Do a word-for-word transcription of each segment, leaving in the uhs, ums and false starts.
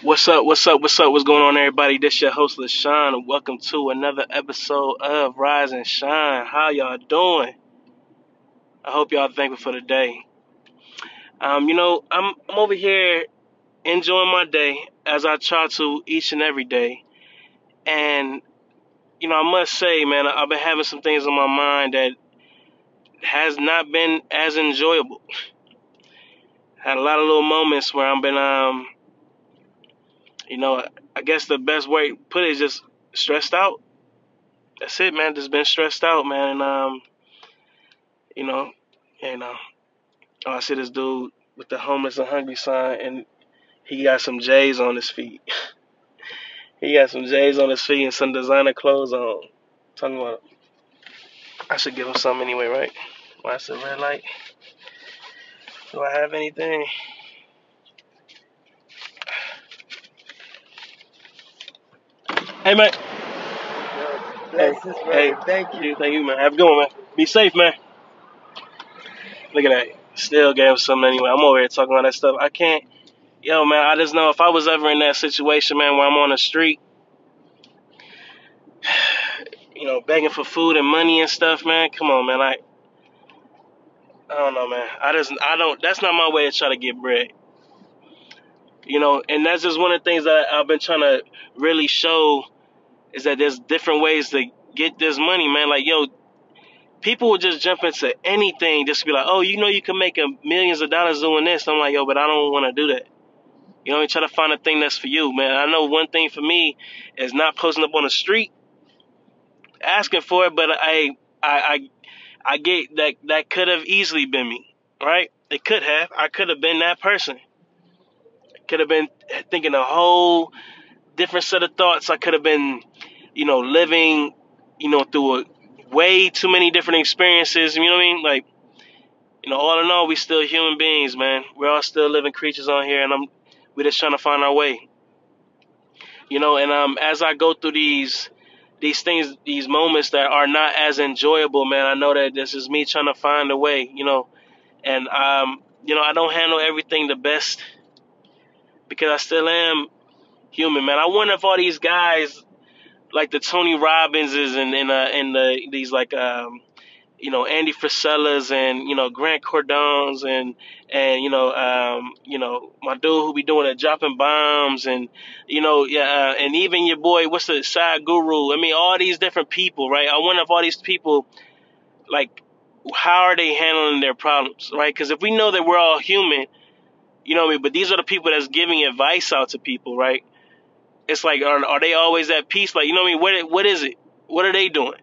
What's up, what's up, what's up, what's going on, everybody? This your host, LaShawn, and welcome to another episode of Rise and Shine. How y'all doing? I hope y'all thankful for the day. Um, you know, I'm I'm over here enjoying my day as I try to each and every day. And, you know, I must say, man, I've been having some things on my mind that has not been as enjoyable. Had a lot of little moments where I've been... um. You know, I guess the best way to put it is just stressed out. That's it, man. Just been stressed out, man. And, um, you know, and uh, oh, I see this dude with the homeless and hungry sign, and he got some J's on his feet. He got some J's on his feet and some designer clothes on. I'm talking about, I should give him some anyway, right? Why is it red light? Do I have anything? Hey, man. Hey, hey, thank you. Thank you, man. Have a good one, man. Be safe, man. Look at that. Still gave him something anyway. I'm over here talking about that stuff. I can't. Yo, man, I just know if I was ever in that situation, man, where I'm on the street, you know, begging for food and money and stuff, man, come on, man. Like, I don't know, man. I just, I don't, that's not my way to try to get bread. You know, and that's just one of the things that I've been trying to really show is that there's different ways to get this money, man. Like, yo, people will just jump into anything just to be like, oh, you know you can make a millions of dollars doing this. I'm like, yo, but I don't want to do that. You know, you try to find a thing that's for you, man. I know one thing for me is not posting up on the street asking for it, but I I, I, I get that that could have easily been me, right? It could have. I could have been that person. Could have been thinking a whole different set of thoughts. I could have been, you know, living, you know, through a, way too many different experiences. You know what I mean? Like, you know, all in all, we still human beings, man. We're all still living creatures on here, and I'm, we're just trying to find our way. You know, and um, as I go through these, these things, these moments that are not as enjoyable, man, I know that this is me trying to find a way. You know, and um, you know, I don't handle everything the best. Because I still am human, man. I wonder if all these guys, like the Tony Robbinses and and, uh, and the, these like, um, you know, Andy Frasellas and you know Grant Cardones and and you know, um, you know, my dude who be doing it, dropping bombs and you know, yeah, uh, and even your boy, what's the side guru? I mean, all these different people, right? I wonder if all these people, like, how are they handling their problems, right? Because if we know that we're all human. You know what I mean? But these are the people that's giving advice out to people, right? It's like, are, are they always at peace? Like, you know what I mean? What, what is it? What are they doing?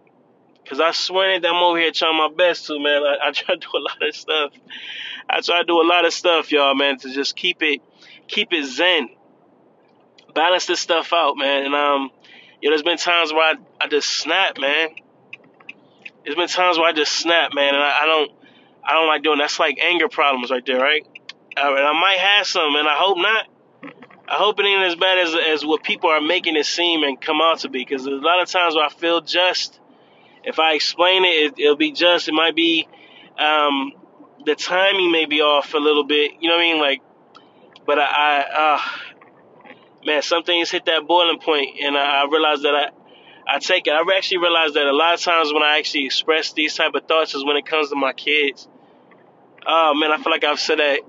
Because I swear that I'm over here trying my best to, man. I, I try to do a lot of stuff. I try to do a lot of stuff, y'all, man, to just keep it, keep it zen. Balance this stuff out, man. And, um, you know, there's been times where I, I just snap, man. There's been times where I just snap, man. And I, I don't, I don't like doing that. That's like anger problems right there, right? I, and I might have some, and I hope not. I hope it ain't as bad as as what people are making it seem and come out to be. Because there's a lot of times where I feel just, if I explain it, it it'll be just. It might be, um, the timing may be off a little bit. You know what I mean? Like, but I, I uh, man, some things hit that boiling point, and I, I realize that I, I take it. I actually realized that a lot of times when I actually express these type of thoughts is when it comes to my kids. Oh man, I feel like I've said that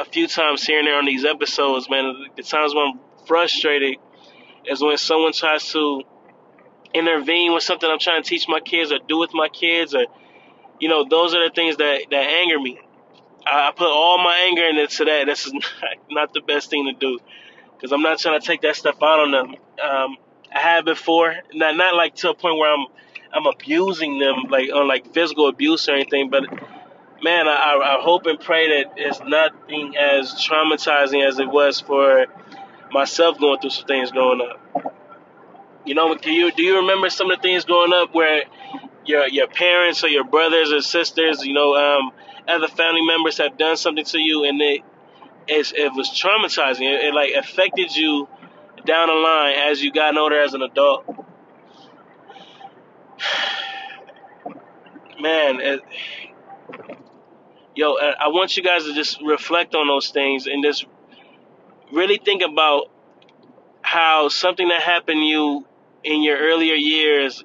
a few times here and there on these episodes, man. The times when I'm frustrated is when someone tries to intervene with something I'm trying to teach my kids or do with my kids, or, you know, those are the things that, that anger me. I, I put all my anger into that. That's not, not the best thing to do because I'm not trying to take that stuff out on them. Um, I have before, not not like to a point where I'm I'm abusing them, like on like physical abuse or anything, but. Man, I, I hope and pray that it's nothing as traumatizing as it was for myself going through some things growing up. You know, do you do you remember some of the things growing up where your your parents or your brothers or sisters, you know, um, other family members have done something to you and it it, it was traumatizing. It, it like affected you down the line as you got older as an adult. Man, it. Yo, I want you guys to just reflect on those things and just really think about how something that happened to you in your earlier years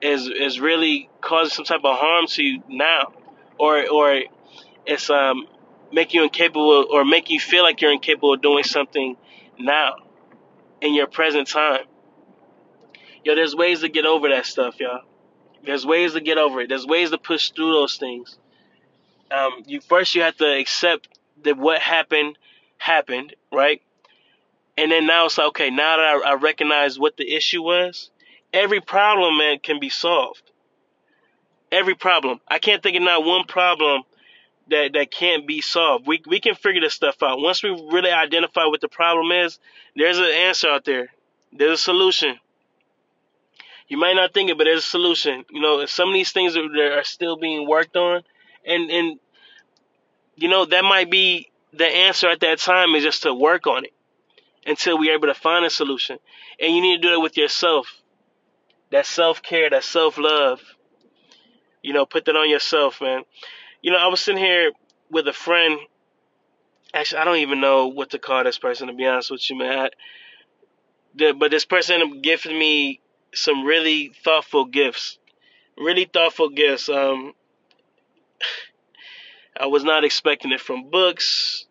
is is really causing some type of harm to you now, or or it's um making you incapable, or making you feel like you're incapable of doing something now in your present time. Yo, there's ways to get over that stuff, y'all. There's ways to get over it. There's ways to push through those things. Um, you first you have to accept that what happened happened, right? And then now it's like, okay, now that I, I recognize what the issue was, every problem, man, can be solved. Every problem. I can't think of not one problem that, that can't be solved. We we can figure this stuff out. Once we really identify what the problem is, there's an answer out there. There's a solution. You might not think it, but there's a solution. You know, some of these things are, are still being worked on. And, and you know, that might be the answer at that time, is just to work on it until we're able to find a solution. And you need to do that with yourself. That self-care, that self-love. You know, put that on yourself, man. You know, I was sitting here with a friend. Actually, I don't even know what to call this person, to be honest with you, man. I, the, but this person ended up gifting me some really thoughtful gifts. Really thoughtful gifts. Um, I was not expecting it. From books,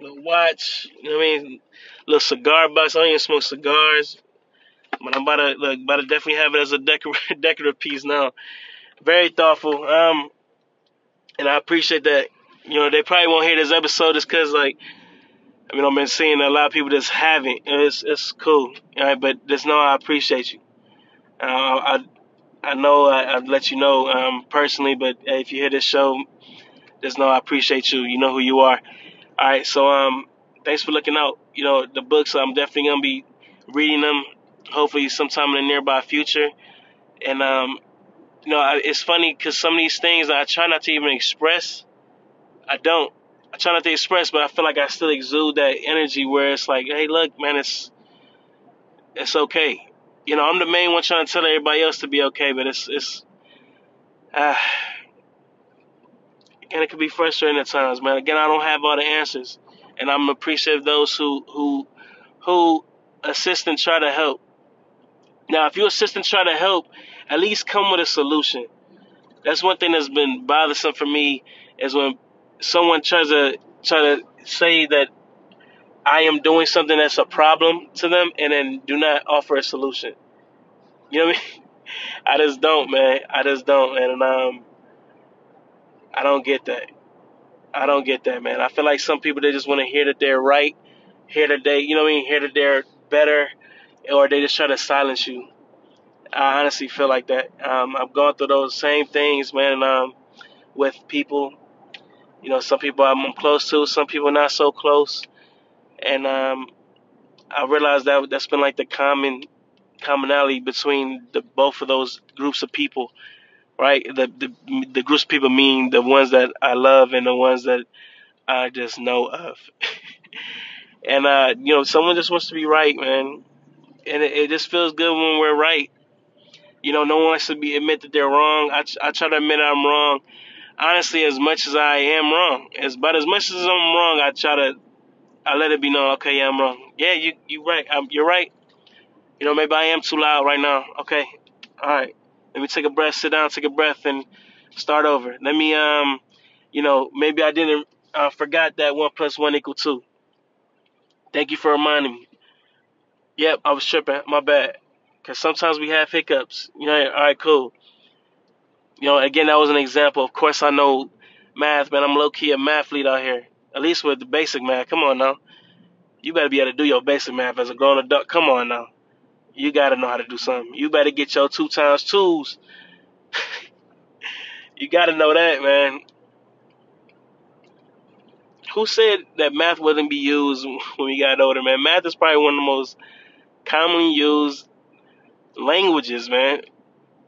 a little watch, you know what I mean? A little cigar box. I don't even smoke cigars. But I'm about to, look, about to definitely have it as a decor- decorative piece now. Very thoughtful. Um, and I appreciate that. You know, they probably won't hear this episode just because, like, I mean, I've been seeing a lot of people just haven't. It's, it's cool. All right, but just know I appreciate you. Uh, I I know I, I've let you know um, personally, but if you hear this show, just know I appreciate you. You know who you are. All right, so um, thanks for looking out. You know, the books, I'm definitely going to be reading them, hopefully sometime in the nearby future. And, um, you know, I, it's funny because some of these things I try not to even express. I don't. I try not to express, but I feel like I still exude that energy where it's like, hey, look, man, it's it's okay. You know, I'm the main one trying to tell everybody else to be okay, but it's, it's uh, and it can be frustrating at times, man. Again, I don't have all the answers, and I'm appreciative of those who, who, who assist and try to help. Now, if you assist and try to help, at least come with a solution. That's one thing that's been bothersome for me, is when someone tries to try to say that I am doing something that's a problem to them, and then do not offer a solution. You know what I mean? I just don't, man. I just don't, man. And um, I don't get that. I don't get that, man. I feel like some people, they just want to hear that they're right, hear that they, you know what I mean, hear that they're better, or they just try to silence you. I honestly feel like that. Um, I've gone through those same things, man, um, with people. You know, some people I'm close to, some people not so close. And um, I realized that that's been like the common commonality between the both of those groups of people, right? The, the the groups of people mean the ones that I love and the ones that I just know of. And, uh, you know, someone just wants to be right, man. And it, it just feels good when we're right. You know, no one wants to be admit that they're wrong. I, I try to admit I'm wrong. Honestly, as much as I am wrong, as but as much as I'm wrong, I try to, I let it be known. Okay, yeah, I'm wrong. Yeah, you you right. I'm, you're right. You know, maybe I am too loud right now. Okay, all right. Let me take a breath, sit down, take a breath, and start over. Let me, um, you know, maybe I didn't, I uh, forgot that one plus one equal two. Thank you for reminding me. Yep, I was tripping. My bad. Because sometimes we have hiccups. You know, all right, cool. You know, again, that was an example. Of course, I know math, man. I'm low-key a math lead out here, at least with the basic math. Come on now. You better be able to do your basic math as a grown adult. Come on now. You got to know how to do something. You better get your two times twos. You got to know that, man. Who said that math wouldn't be used when we got older, man? Math is probably one of the most commonly used languages, man.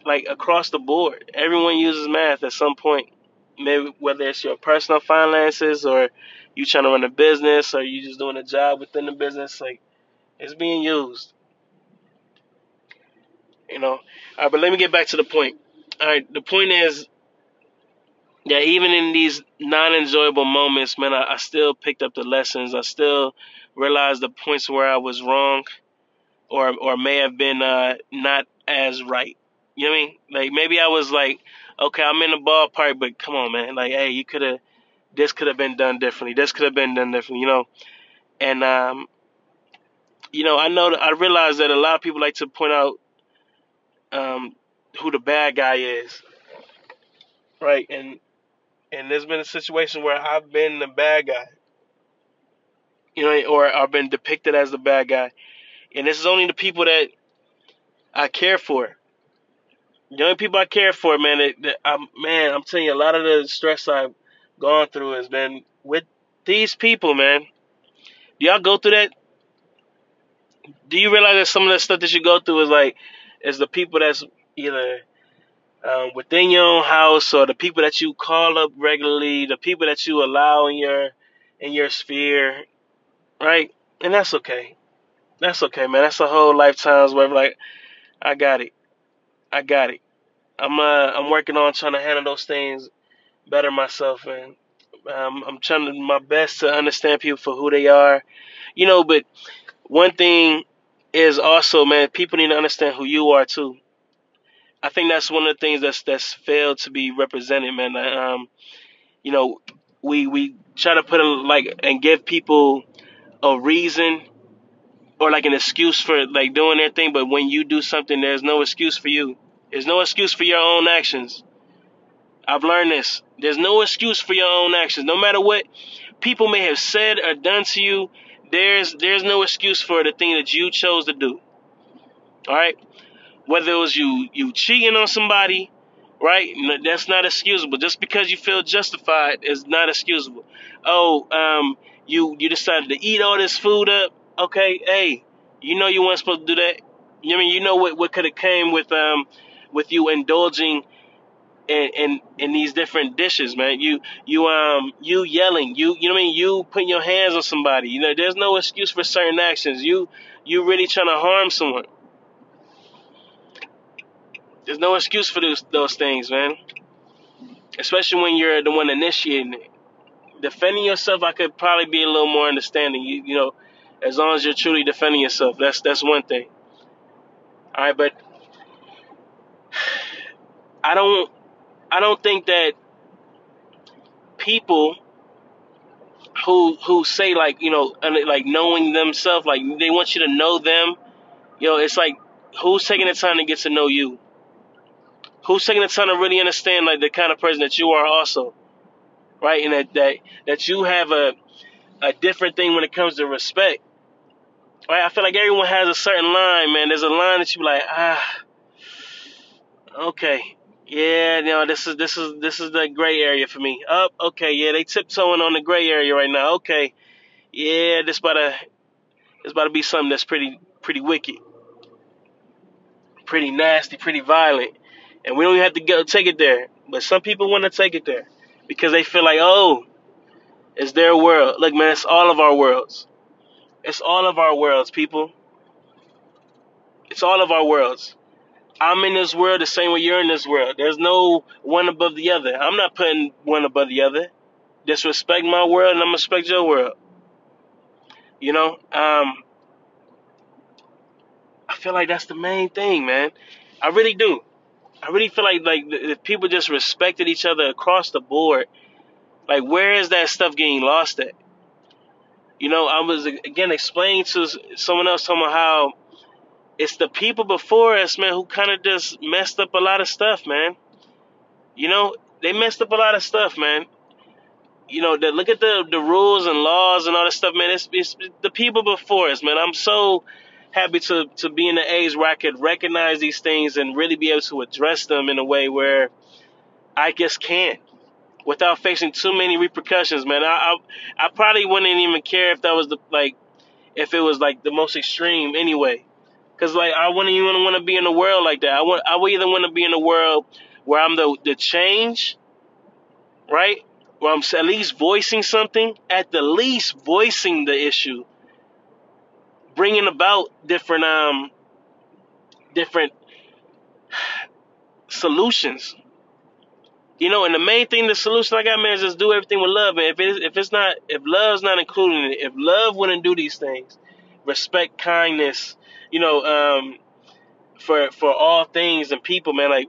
Like, across the board, everyone uses math at some point. Maybe whether it's your personal finances, or you trying to run a business, or you just doing a job within the business, like, it's being used. You know? All right, but let me get back to the point. All right, the point is that even in these non-enjoyable moments, man, I, I still picked up the lessons. I still realized the points where I was wrong. or or may have been uh, not as right. You know what I mean? Like, maybe I was like, okay, I'm in the ballpark, but come on, man. Like, hey, you could have, this could have been done differently. This could have been done differently, you know? And, um, you know, I know, I realize that a lot of people like to point out um, who the bad guy is, right? And, and there's been a situation where I've been the bad guy, you know, or I've been depicted as the bad guy. And this is only the people that I care for. The only people I care for, man, that, that I'm, man, I'm telling you, a lot of the stress I've gone through has been with these people, man. Do y'all go through that? Do you realize that some of the stuff that you go through is like, is the people that's either um, within your own house, or the people that you call up regularly, the people that you allow in your in your sphere, right? And that's okay. That's okay, man. That's a whole lifetime's where I'm like, I got it. I got it. I'm uh, I'm working on trying to handle those things better myself, and um, I'm trying to do my best to understand people for who they are, you know. But one thing is also, man, people need to understand who you are too. I think that's one of the things that's that's failed to be represented, man. Um, you know, we we try to put a, like and give people a reason, or like an excuse for like doing their thing, but when you do something, there's no excuse for you. There's no excuse for your own actions. I've learned this. There's no excuse for your own actions. No matter what people may have said or done to you, there's there's no excuse for the thing that you chose to do. All right? Whether it was you you cheating on somebody, right? No, that's not excusable. Just because you feel justified is not excusable. Oh, um, you you decided to eat all this food up. Okay, hey, you know you weren't supposed to do that. I mean, you know what, what could have came with um with you indulging in, in in these different dishes, man. You you um you yelling, you you know what I mean, you putting your hands on somebody. You know, there's no excuse for certain actions. You you really trying to harm someone. There's no excuse for those those things, man. Especially when you're the one initiating it. Defending yourself, I could probably be a little more understanding. You you know, as long as you're truly defending yourself, that's that's one thing. All right, but I don't, I don't think that people who who say like, you know, like knowing themselves, like they want you to know them, you know, it's like, who's taking the time to get to know you? Who's taking the time to really understand like the kind of person that you are also, right? And that that that you have a a different thing when it comes to respect. Right, I feel like everyone has a certain line, man. There's a line that you be like, ah, okay, yeah, no, this is this is this is the gray area for me. Up, oh, okay, yeah, they tiptoeing on the gray area right now. Okay, yeah, this about to this about to be something that's pretty pretty wicked, pretty nasty, pretty violent, and we don't even have to go take it there. But some people want to take it there because they feel like, oh, it's their world. Look, man, it's all of our worlds. It's all of our worlds, people. It's all of our worlds. I'm in this world the same way you're in this world. There's no one above the other. I'm not putting one above the other. Disrespect my world, and I'm going to respect your world. You know? Um, I feel like that's the main thing, man. I really do. I really feel like, like if people just respected each other across the board, like, where is that stuff getting lost at? You know, I was, again, explaining to someone else talking about how it's the people before us, man, who kind of just messed up a lot of stuff, man. You know, they messed up a lot of stuff, man. You know, the, look at the, the rules and laws and all this stuff, man. It's, it's the people before us, man. I'm so happy to, to be in the age where I could recognize these things and really be able to address them in a way where I just can't, without facing too many repercussions, man. I, I I probably wouldn't even care if that was the, like, if it was like the most extreme anyway, cause like I wouldn't even want to be in a world like that. I want I would either want to be in a world where I'm the the change, right? Where I'm at least voicing something, at the least voicing the issue, bringing about different um different solutions. You know, and the main thing, the solution I got, man, is just do everything with love. And if it is, if it's not, if love's not included in it, if love wouldn't do these things, respect, kindness, you know, um, for for all things and people, man, like,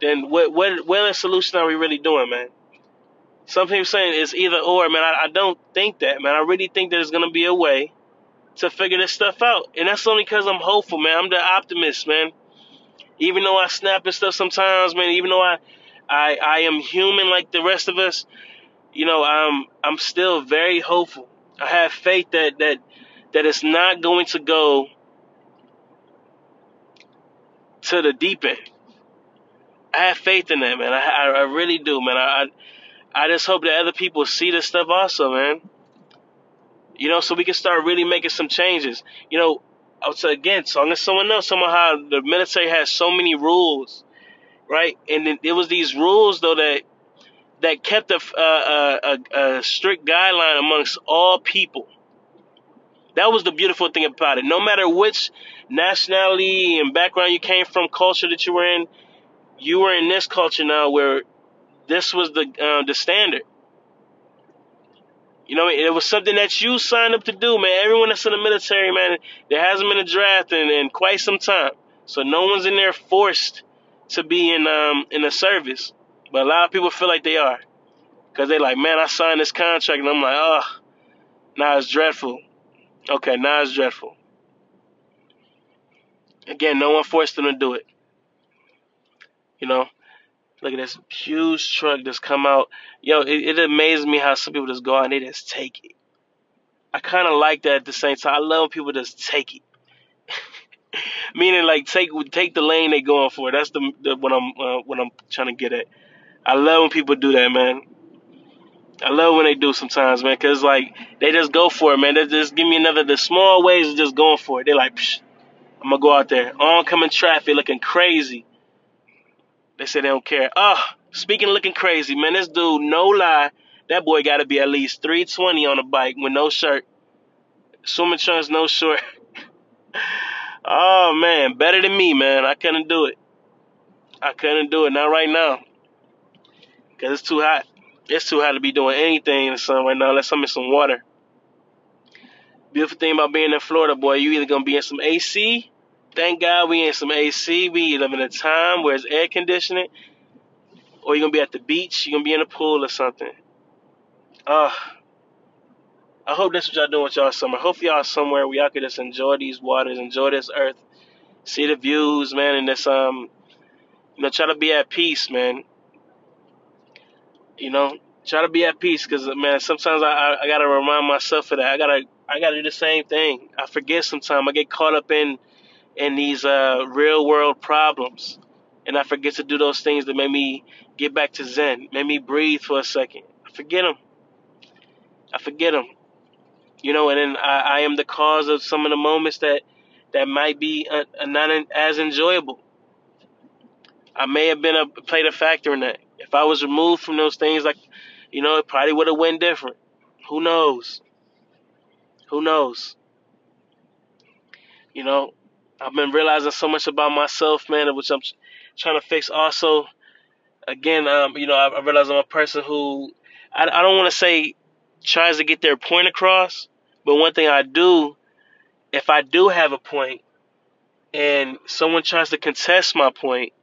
then what what what solution are we really doing, man? Some people saying it's either or, man. I, I don't think that, man. I really think there's gonna be a way to figure this stuff out, and that's only because I'm hopeful, man. I'm the optimist, man. Even though I snap at stuff sometimes, man. Even though I, I, I am human like the rest of us, you know. I'm I'm still very hopeful. I have faith that that that it's not going to go to the deep end. I have faith in that, man. I I, I really do, man. I, I I just hope that other people see this stuff also, man. You know, so we can start really making some changes. You know, I would say again, talking to someone else, somehow how the military has so many rules, right? And then it was these rules though that that kept a, a, a, a strict guideline amongst all people. That was the beautiful thing about it. No matter which nationality and background you came from, culture that you were in, you were in this culture now where this was the uh, the standard. You know, it was something that you signed up to do, man. Everyone that's in the military, man, there hasn't been a draft in, in quite some time. So no one's in there forced to be in um in the service. But a lot of people feel like they are. Because they're like, man, I signed this contract. And I'm like, oh, now it's dreadful. Okay, now it's dreadful. Again, no one forced them to do it. You know? Look at this huge truck that's come out. Yo, it, it amazes me how some people just go out and they just take it. I kind of like that at the same time. I love when people just take it. Meaning, like, take take the lane they're going for. That's the, the what I'm uh, what I'm trying to get at. I love when people do that, man. I love when they do sometimes, man, because, like, they just go for it, man. They just give me another, the small ways of just going for it. They're like, psh, I'm going to go out there. Oncoming traffic looking crazy. They say they don't care. Oh, speaking of looking crazy, man, this dude, no lie, that boy got to be at least three twenty on a bike with no shirt. Swimming trunks, no short. Oh, man, better than me, man. I couldn't do it. I couldn't do it, not right now, because it's too hot. It's too hot to be doing anything in the sun right now unless I'm in some water. Beautiful thing about being in Florida, boy, you either going to be in some A C. Thank God we in some A C. We live in a time where it's air conditioning. Or you're going to be at the beach. You're going to be in a pool or something. Uh, I hope that's what y'all doing with y'all summer. Hope y'all somewhere where y'all can just enjoy these waters, enjoy this earth, see the views, man, and this, um, you know, try to be at peace, man. You know, try to be at peace because, man, sometimes I, I, I got to remind myself of that. I got to I gotta do the same thing. I forget sometimes. I get caught up in and these uh, real-world problems. And I forget to do those things that made me get back to Zen, made me breathe for a second. I forget them. I forget them. You know, and then I, I am the cause of some of the moments that, that might be uh, not as enjoyable. I may have been a, played a factor in that. If I was removed from those things, like, you know, it probably would have went different. Who knows? Who knows? You know? I've been realizing so much about myself, man, which I'm trying to fix also. Again, um, you know, I, I realize I'm a person who, I, I don't want to say tries to get their point across, but one thing I do, if I do have a point and someone tries to contest my point,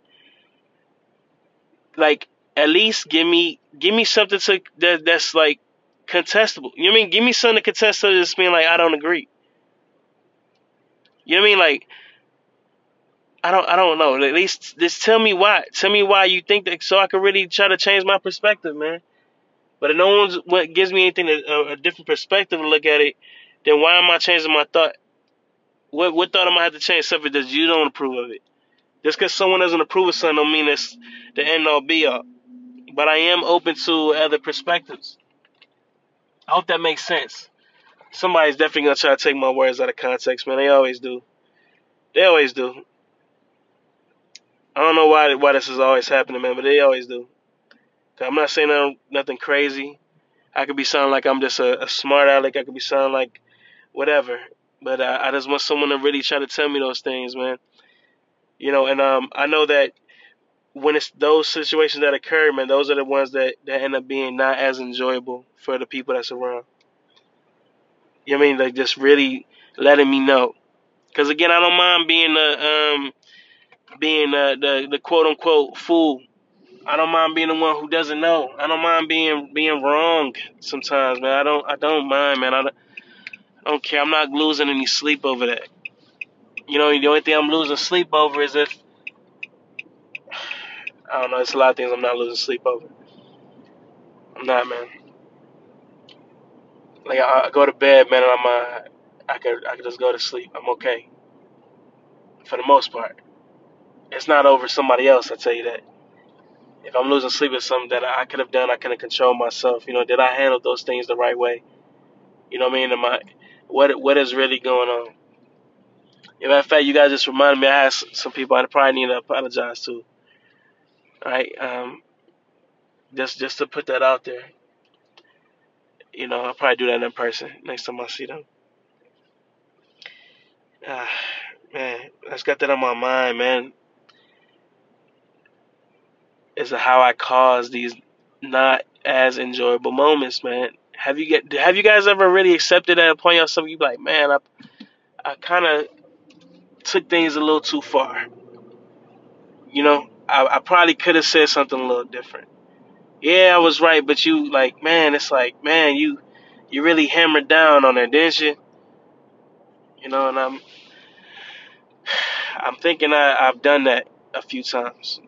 like, at least give me give me something to that, that's, like, contestable. You know what I mean? Give me something to contest to just being like, I don't agree. You know what I mean? Like, I don't, I don't know. At least just tell me why. Tell me why you think that, so I can really try to change my perspective, man. But if no one's what gives me anything that, a, a different perspective to look at it, then why am I changing my thought? What what thought am I have to change? Something that you don't approve of it. Just because someone doesn't approve of something don't mean it's the end all be all. But I am open to other perspectives. I hope that makes sense. Somebody's definitely going to try to take my words out of context, man. They always do. They always do. I don't know why why this is always happening, man, but they always do. I'm not saying nothing, nothing crazy. I could be sounding like I'm just a, a smart aleck. I could be sounding like whatever. But I, I just want someone to really try to tell me those things, man. You know, and um, I know that when it's those situations that occur, man, those are the ones that, that end up being not as enjoyable for the people that's around. You know what I mean? Like, just really letting me know. Because again, I don't mind being the um being the, the the quote unquote fool. I don't mind being the one who doesn't know. I don't mind being being wrong sometimes, man. I don't I don't mind, man. I don't, I don't care. I'm not losing any sleep over that. You know, the only thing I'm losing sleep over is if I don't know. It's a lot of things I'm not losing sleep over. I'm not, man. Like I, I go to bed, man, and I'm uh, I could I could just go to sleep. I'm okay. For the most part, it's not over somebody else. I tell you that. If I'm losing sleep, it's something that I could have done. I couldn't control myself. You know, did I handle those things the right way? You know what I mean? Am I, what what is really going on? As a matter of fact, you guys just reminded me. I had some people I probably need to apologize to. All right, um, just just to put that out there. You know, I'll probably do that in person next time I see them. Ah, man, I just got that on my mind, man. Is how I cause these not as enjoyable moments, man. Have you get have you guys ever really accepted that upon yourself? You be like, man, I I kind of took things a little too far. You know, I, I probably could have said something a little different. Yeah, I was right, but you like, man, it's like, man, you you really hammered down on it, didn't you? You know, and I'm I'm thinking I, I've done that a few times.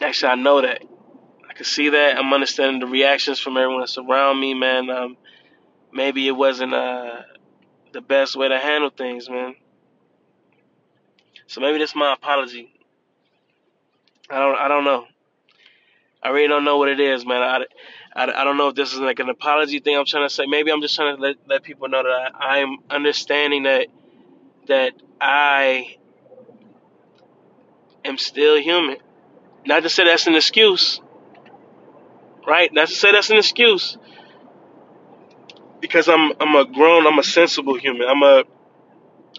Actually, I know that. I can see that. I'm understanding the reactions from everyone that's around me, man. Um, maybe it wasn't uh, the best way to handle things, man. So maybe that's my apology. I don't. I don't know. I really don't know what it is, man. I, I, I don't know if this is like an apology thing I'm trying to say. Maybe I'm just trying to let, let people know that I, I'm understanding that that I am still human. Not to say that's an excuse, right? Not to say that's an excuse, because I'm I'm a grown, I'm a sensible human. I'm a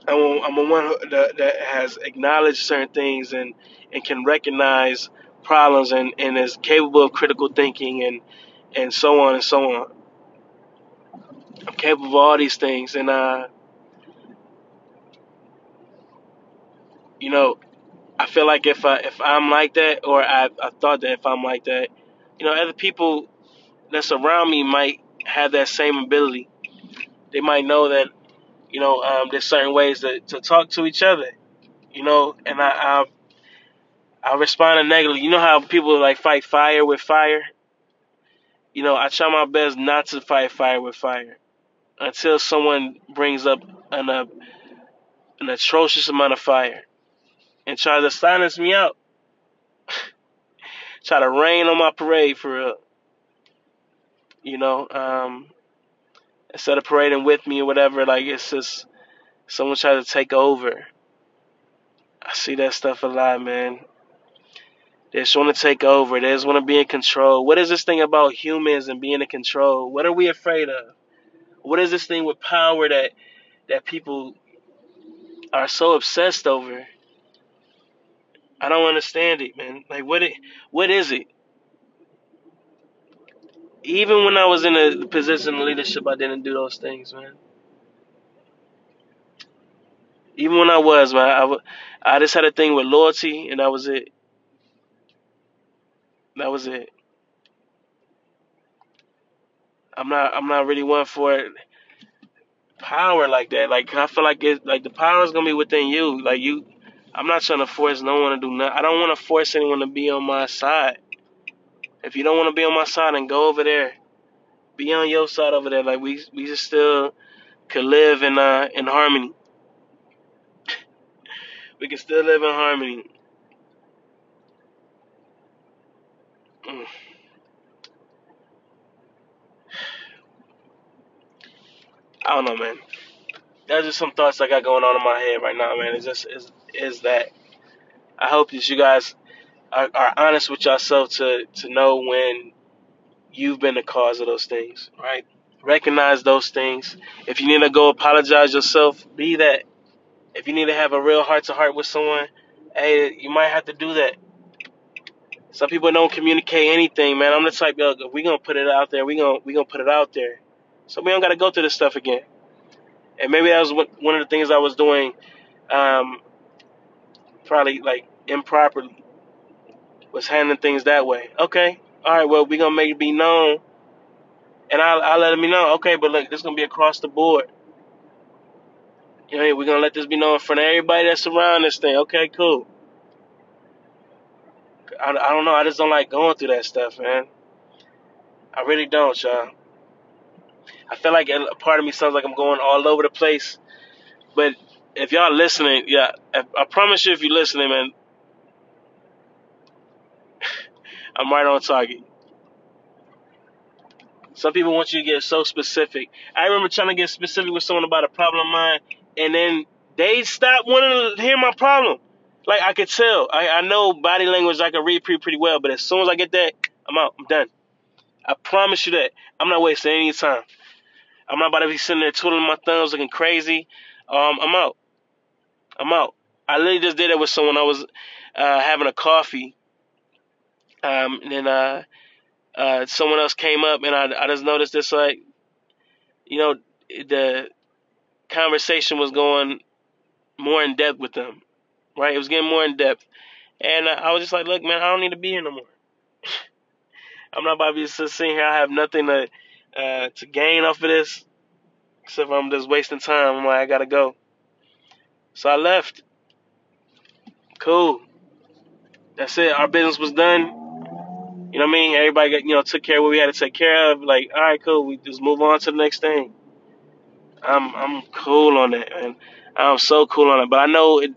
I'm a, I'm a one that, that has acknowledged certain things and, and can recognize problems and, and is capable of critical thinking and and so on and so on. I'm capable of all these things, and uh, you know. I feel like if I if I'm like that, or I I thought that if I'm like that, you know, other people that's around me might have that same ability. They might know that, you know, um, there's certain ways to, to talk to each other, you know, and I I, I responded negatively. You know how people like fight fire with fire? You know, I try my best not to fight fire with fire until someone brings up an uh, an atrocious amount of fire. And try to silence me out. Try to rain on my parade for real. You know, um, instead of parading with me or whatever, like it's just someone trying to take over. I see that stuff a lot, man. They just want to take over. They just want to be in control. What is this thing about humans and being in control? What are we afraid of? What is this thing with power that that people are so obsessed over? I don't understand it, man. Like, what it, what is it? Even when I was in a position of leadership, I didn't do those things, man. Even when I was, man, I, I just had a thing with loyalty, and that was it. That was it. I'm not, I'm not really one for power like that. Like, I feel like it, like the power is gonna be within you. Like you. I'm not trying to force no one to do nothing. I don't want to force anyone to be on my side. If you don't want to be on my side, then go over there. Be on your side over there. Like, we we just still could live in uh, in harmony. We can still live in harmony. Mm. I don't know, man. That's just some thoughts I got going on in my head right now, man. It's just... It's, is that I hope that you guys are, are honest with yourself to, to know when you've been the cause of those things, right? Recognize those things. If you need to go apologize yourself, be that. If you need to have a real heart-to-heart with someone, hey, you might have to do that. Some people don't communicate anything, man. I'm the type, yo, if we're going to put it out there, we're going to put it out there. So we don't got to go through this stuff again. And maybe that was what, one of the things I was doing, um, probably like improperly, was handling things that way. Okay, all right, well, we're going to make it be known. And I, I let him be known. Okay, but look, this is going to be across the board. You know, hey, we're going to let this be known in front of everybody that's around this thing. Okay, cool. I, I don't know. I just don't like going through that stuff, man. I really don't, y'all. I feel like a part of me sounds like I'm going all over the place. But if y'all listening, yeah, I promise you if you're listening, man, I'm right on target. Some people want you to get so specific. I remember trying to get specific with someone about a problem of mine, and then they stopped wanting to hear my problem. Like, I could tell. I, I know body language. I can read pretty, pretty well, but as soon as I get that, I'm out. I'm done. I promise you that. I'm not wasting any time. I'm not about to be sitting there twiddling my thumbs looking crazy. Um, I'm out. I'm out. I literally just did that with someone. I was uh, having a coffee, um, and then... Uh, Uh, someone else came up, and I, I just noticed this, like, you know, the conversation was going more in depth with them, right? It was getting more in depth. And I, I was just like, look, man, I don't need to be here no more. I'm not about to be sitting here. I have nothing to, uh, to gain off of this, except I'm just wasting time. I'm like, I gotta go. So I left. Cool. That's it. Our business was done. You know what I mean? Everybody got, you know, took care of what we had to take care of. Like, all right, cool. We just move on to the next thing. I'm I'm cool on that, man. I'm so cool on it. But I know it,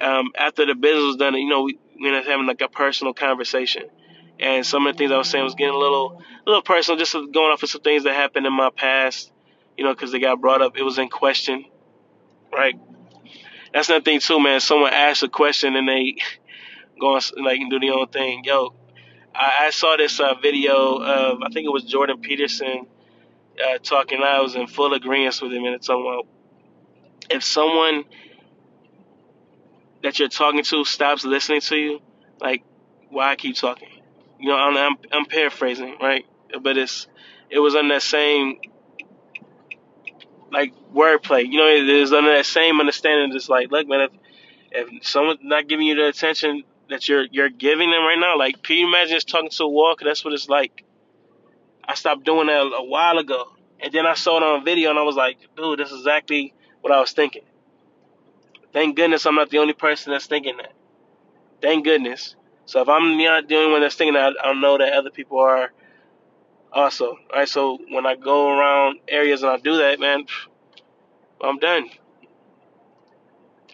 um, after the business was done, you know, we, we ended up having like a personal conversation. And some of the things I was saying was getting a little a little personal, just going off of some things that happened in my past, you know, because they got brought up. It was in question, right? That's another thing, too, man. Someone asks a question and they go on, like, and do their own thing. Yo. I saw this uh, video of, I think it was Jordan Peterson uh, talking. I was in full agreement with him, and it's talking about if someone that you're talking to stops listening to you, like, why keep talking? You know, I'm, I'm, I'm paraphrasing, right? But it's it was under that same, like, wordplay. You know, it is under that same understanding. It's like, look, man, if, if someone's not giving you the attention that you're you're giving them right now. Like, can you imagine just talking to a wall? Cause that's what it's like. I stopped doing that a while ago. And then I saw it on video and I was like, dude, this is exactly what I was thinking. Thank goodness I'm not the only person that's thinking that. Thank goodness. So if I'm not the only one that's thinking that, I know that other people are also. All right, so when I go around areas and I do that, man, I'm done.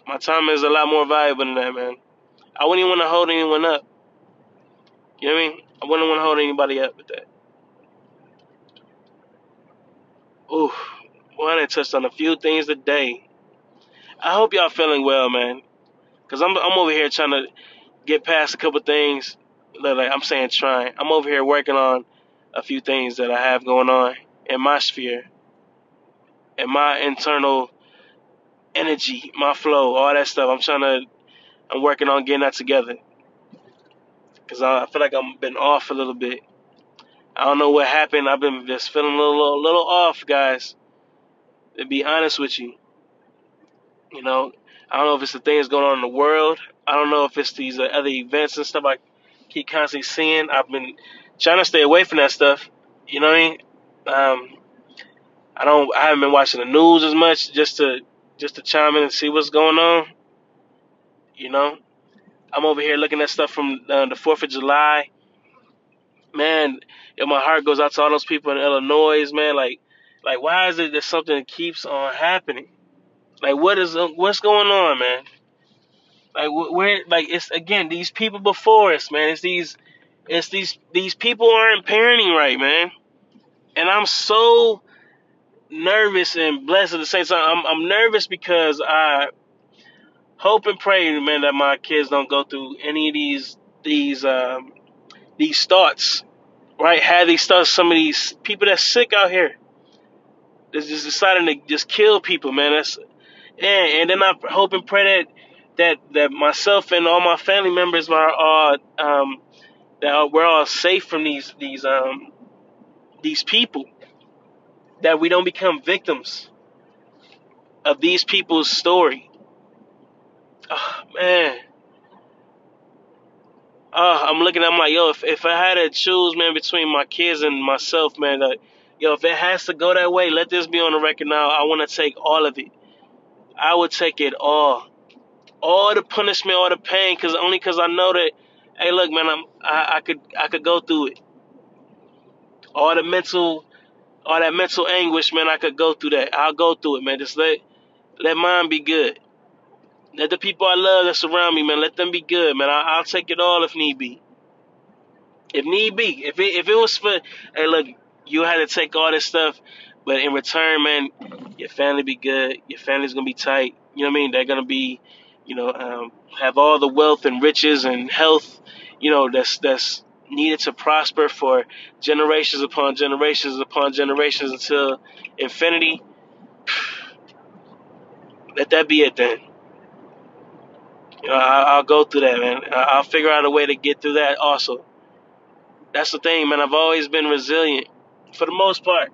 My time is a lot more valuable than that, man. I wouldn't even want to hold anyone up. You know what I mean? I wouldn't want to hold anybody up with that. Ooh, boy, I done touched on a few things today. I hope y'all feeling well, man. Because I'm I'm over here trying to get past a couple things. Like, I'm saying trying. I'm over here working on a few things that I have going on in my sphere. In my internal energy, my flow, all that stuff. I'm trying to... I'm working on getting that together because I feel like I've been off a little bit. I don't know what happened. I've been just feeling a little, a little off, guys, to be honest with you. You know, I don't know if it's the things going on in the world. I don't know if it's these other events and stuff I keep constantly seeing. I've been trying to stay away from that stuff. You know what I mean? Um, I don't. I haven't been watching the news as much just to just to chime in and see what's going on. You know, I'm over here looking at stuff from uh, the fourth of July. Man, my heart goes out to all those people in Illinois, man. Like, like why is it that something keeps on happening? Like, what is what's going on, man? Like, where? Like, it's again these people before us, man. It's these, it's these these people aren't parenting right, man. And I'm so nervous and blessed at the same time. I'm I'm nervous because I. Hope and pray, man, that my kids don't go through any of these these um, these thoughts, right? Have these thoughts. Some of these people that's sick out here, that's just deciding to just kill people, man. That's and, and then I hope and pray that that that myself and all my family members are all um, that we're all safe from these these um, these people. That we don't become victims. of these people's story. Oh, man. Uh, I'm looking at my, yo, if, if I had to choose, man, between my kids and myself, man, like, yo, if it has to go that way, let this be on the record now. I want to take all of it. I would take it all. All the punishment, all the pain, cause only because I know that, hey, look, man, I'm, I, I could I could go through it. All the mental, all that mental anguish, man, I could go through that. I'll go through it, man. Just let, let mine be good. Let the people I love that surround me, man, let them be good, man. I, I'll take it all if need be. If need be. If it, if it was for, hey, look, you had to take all this stuff, but in return, man, your family be good. Your family's going to be tight. You know what I mean? They're going to be, you know, um, have all the wealth and riches and health, you know, that's that's needed to prosper for generations upon generations upon generations until infinity. Let that be it then. You know, I'll go through that, man. I'll figure out a way to get through that also. That's the thing, man. I've always been resilient for the most part.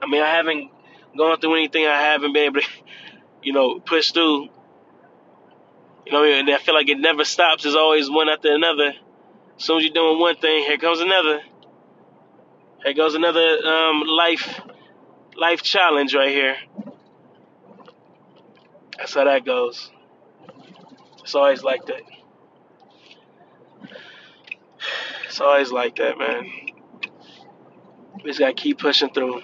I mean, I haven't gone through anything I haven't been able to, you know, push through. You know, and I feel like it never stops. There's always one after another. As soon as you're doing one thing, here comes another. Here goes another um, life, life challenge right here. That's how that goes. It's always like that. It's always like that, man. We just gotta keep pushing through.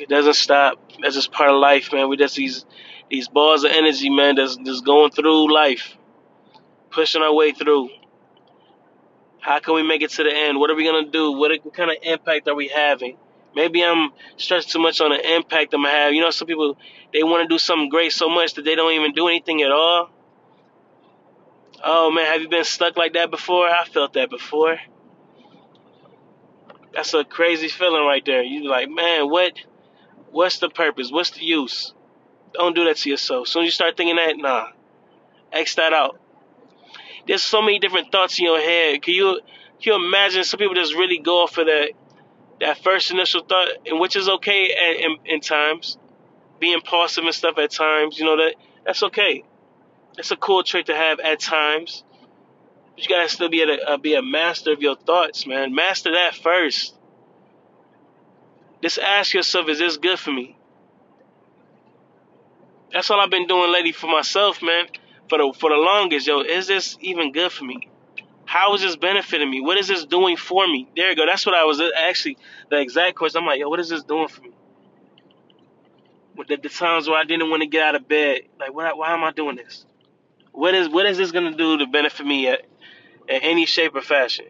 It doesn't stop. That's just part of life, man. We just these these balls of energy, man, that's just going through life. Pushing our way through. How can we make it to the end? What are we gonna do? What, what kind of impact are we having? Maybe I'm stressed too much on the impact I'm gonna have. You know, some people, they wanna do something great so much that they don't even do anything at all. Oh, man, have you been stuck like that before? I felt that before. That's a crazy feeling right there. You're like, man, what? What's the purpose? What's the use? Don't do that to yourself. As soon as you start thinking that, nah. X that out. There's so many different thoughts in your head. Can you can you imagine some people just really go off of that, that first initial thought, and which is okay at, in, in times. Being impulsive and stuff at times, you know, that that's okay. It's a cool trait to have at times. But you gotta still be a uh, be a master of your thoughts, man. Master that first. Just ask yourself, is this good for me? That's all I've been doing lately for myself, man. For the for the longest, yo, is this even good for me? How is this benefiting me? What is this doing for me? There you go. That's what I was actually the exact question. I'm like, yo, what is this doing for me? With the, the times where I didn't want to get out of bed, like, why, why am I doing this? What is what is this gonna do to benefit me at, in any shape or fashion?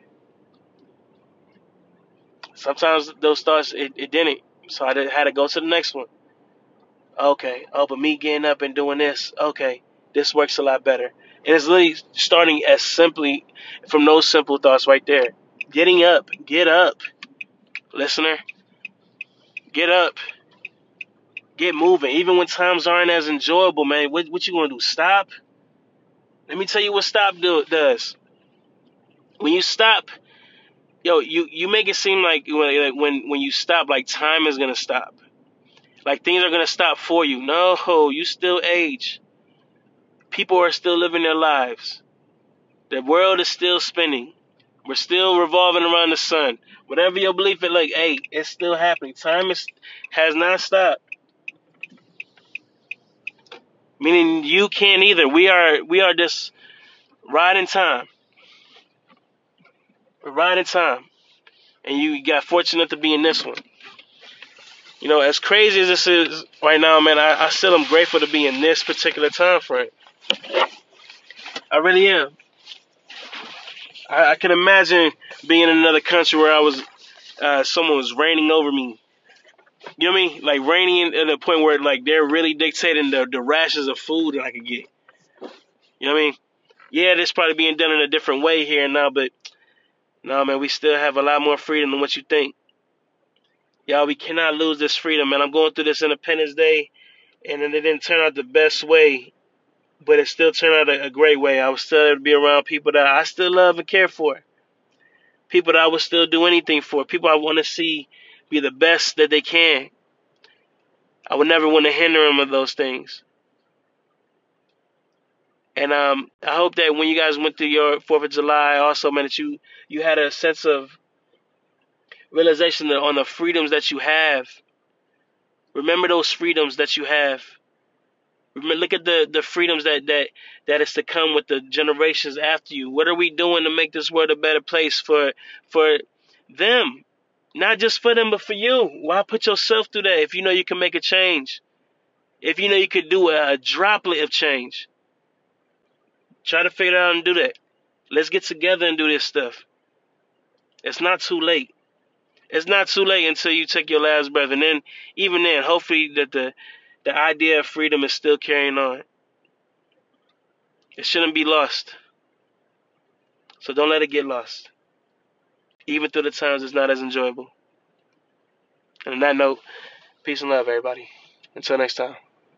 Sometimes those thoughts it, it didn't, so I did, had to go to the next one. Okay, oh, but me getting up and doing this, okay, this works a lot better. And it's literally starting as simply from those simple thoughts right there. Getting up, get up, listener, get up. Get moving. Even when times aren't as enjoyable, man, what, what you going to do? Stop? Let me tell you what stop do, does. When you stop, yo, you, you make it seem like when, when you stop, like time is going to stop. Like things are going to stop for you. No, you still age. People are still living their lives. The world is still spinning. We're still revolving around the sun. Whatever your belief is, like, hey, it's still happening. Time is, has not stopped. Meaning you can't either. We are we are just riding time. We're riding time. And you got fortunate to be in this one. You know, as crazy as this is right now, man, I, I still am grateful to be in this particular time frame. I really am. I, I can imagine being in another country where I was uh, someone was reigning over me. You know what I mean? Like raining at the point where like they're really dictating the, the rations of food that I could get. You know what I mean? Yeah, this probably being done in a different way here and now, but no, nah, man, we still have a lot more freedom than what you think. Y'all, we cannot lose this freedom, man. I'm going through this Independence Day, and it didn't turn out the best way, but it still turned out a, a great way. I was still able to be around people that I still love and care for. People that I would still do anything for. People I want to see be the best that they can. I would never want to hinder him of those things. And um, I hope that when you guys went through your fourth of July also, man, that you, you had a sense of realization that on the freedoms that you have. Remember those freedoms that you have. Remember, look at the, the freedoms that, that, that is to come with the generations after you. What are we doing to make this world a better place for for them? Not just for them, but for you. Why put yourself through that if you know you can make a change? If you know you could do a, a droplet of change? Try to figure it out and do that. Let's get together and do this stuff. It's not too late. It's not too late until you take your last breath. And then, even then, hopefully that the, the idea of freedom is still carrying on. It shouldn't be lost. So don't let it get lost. Even through the times it's not as enjoyable. And on that note, peace and love, everybody. Until next time.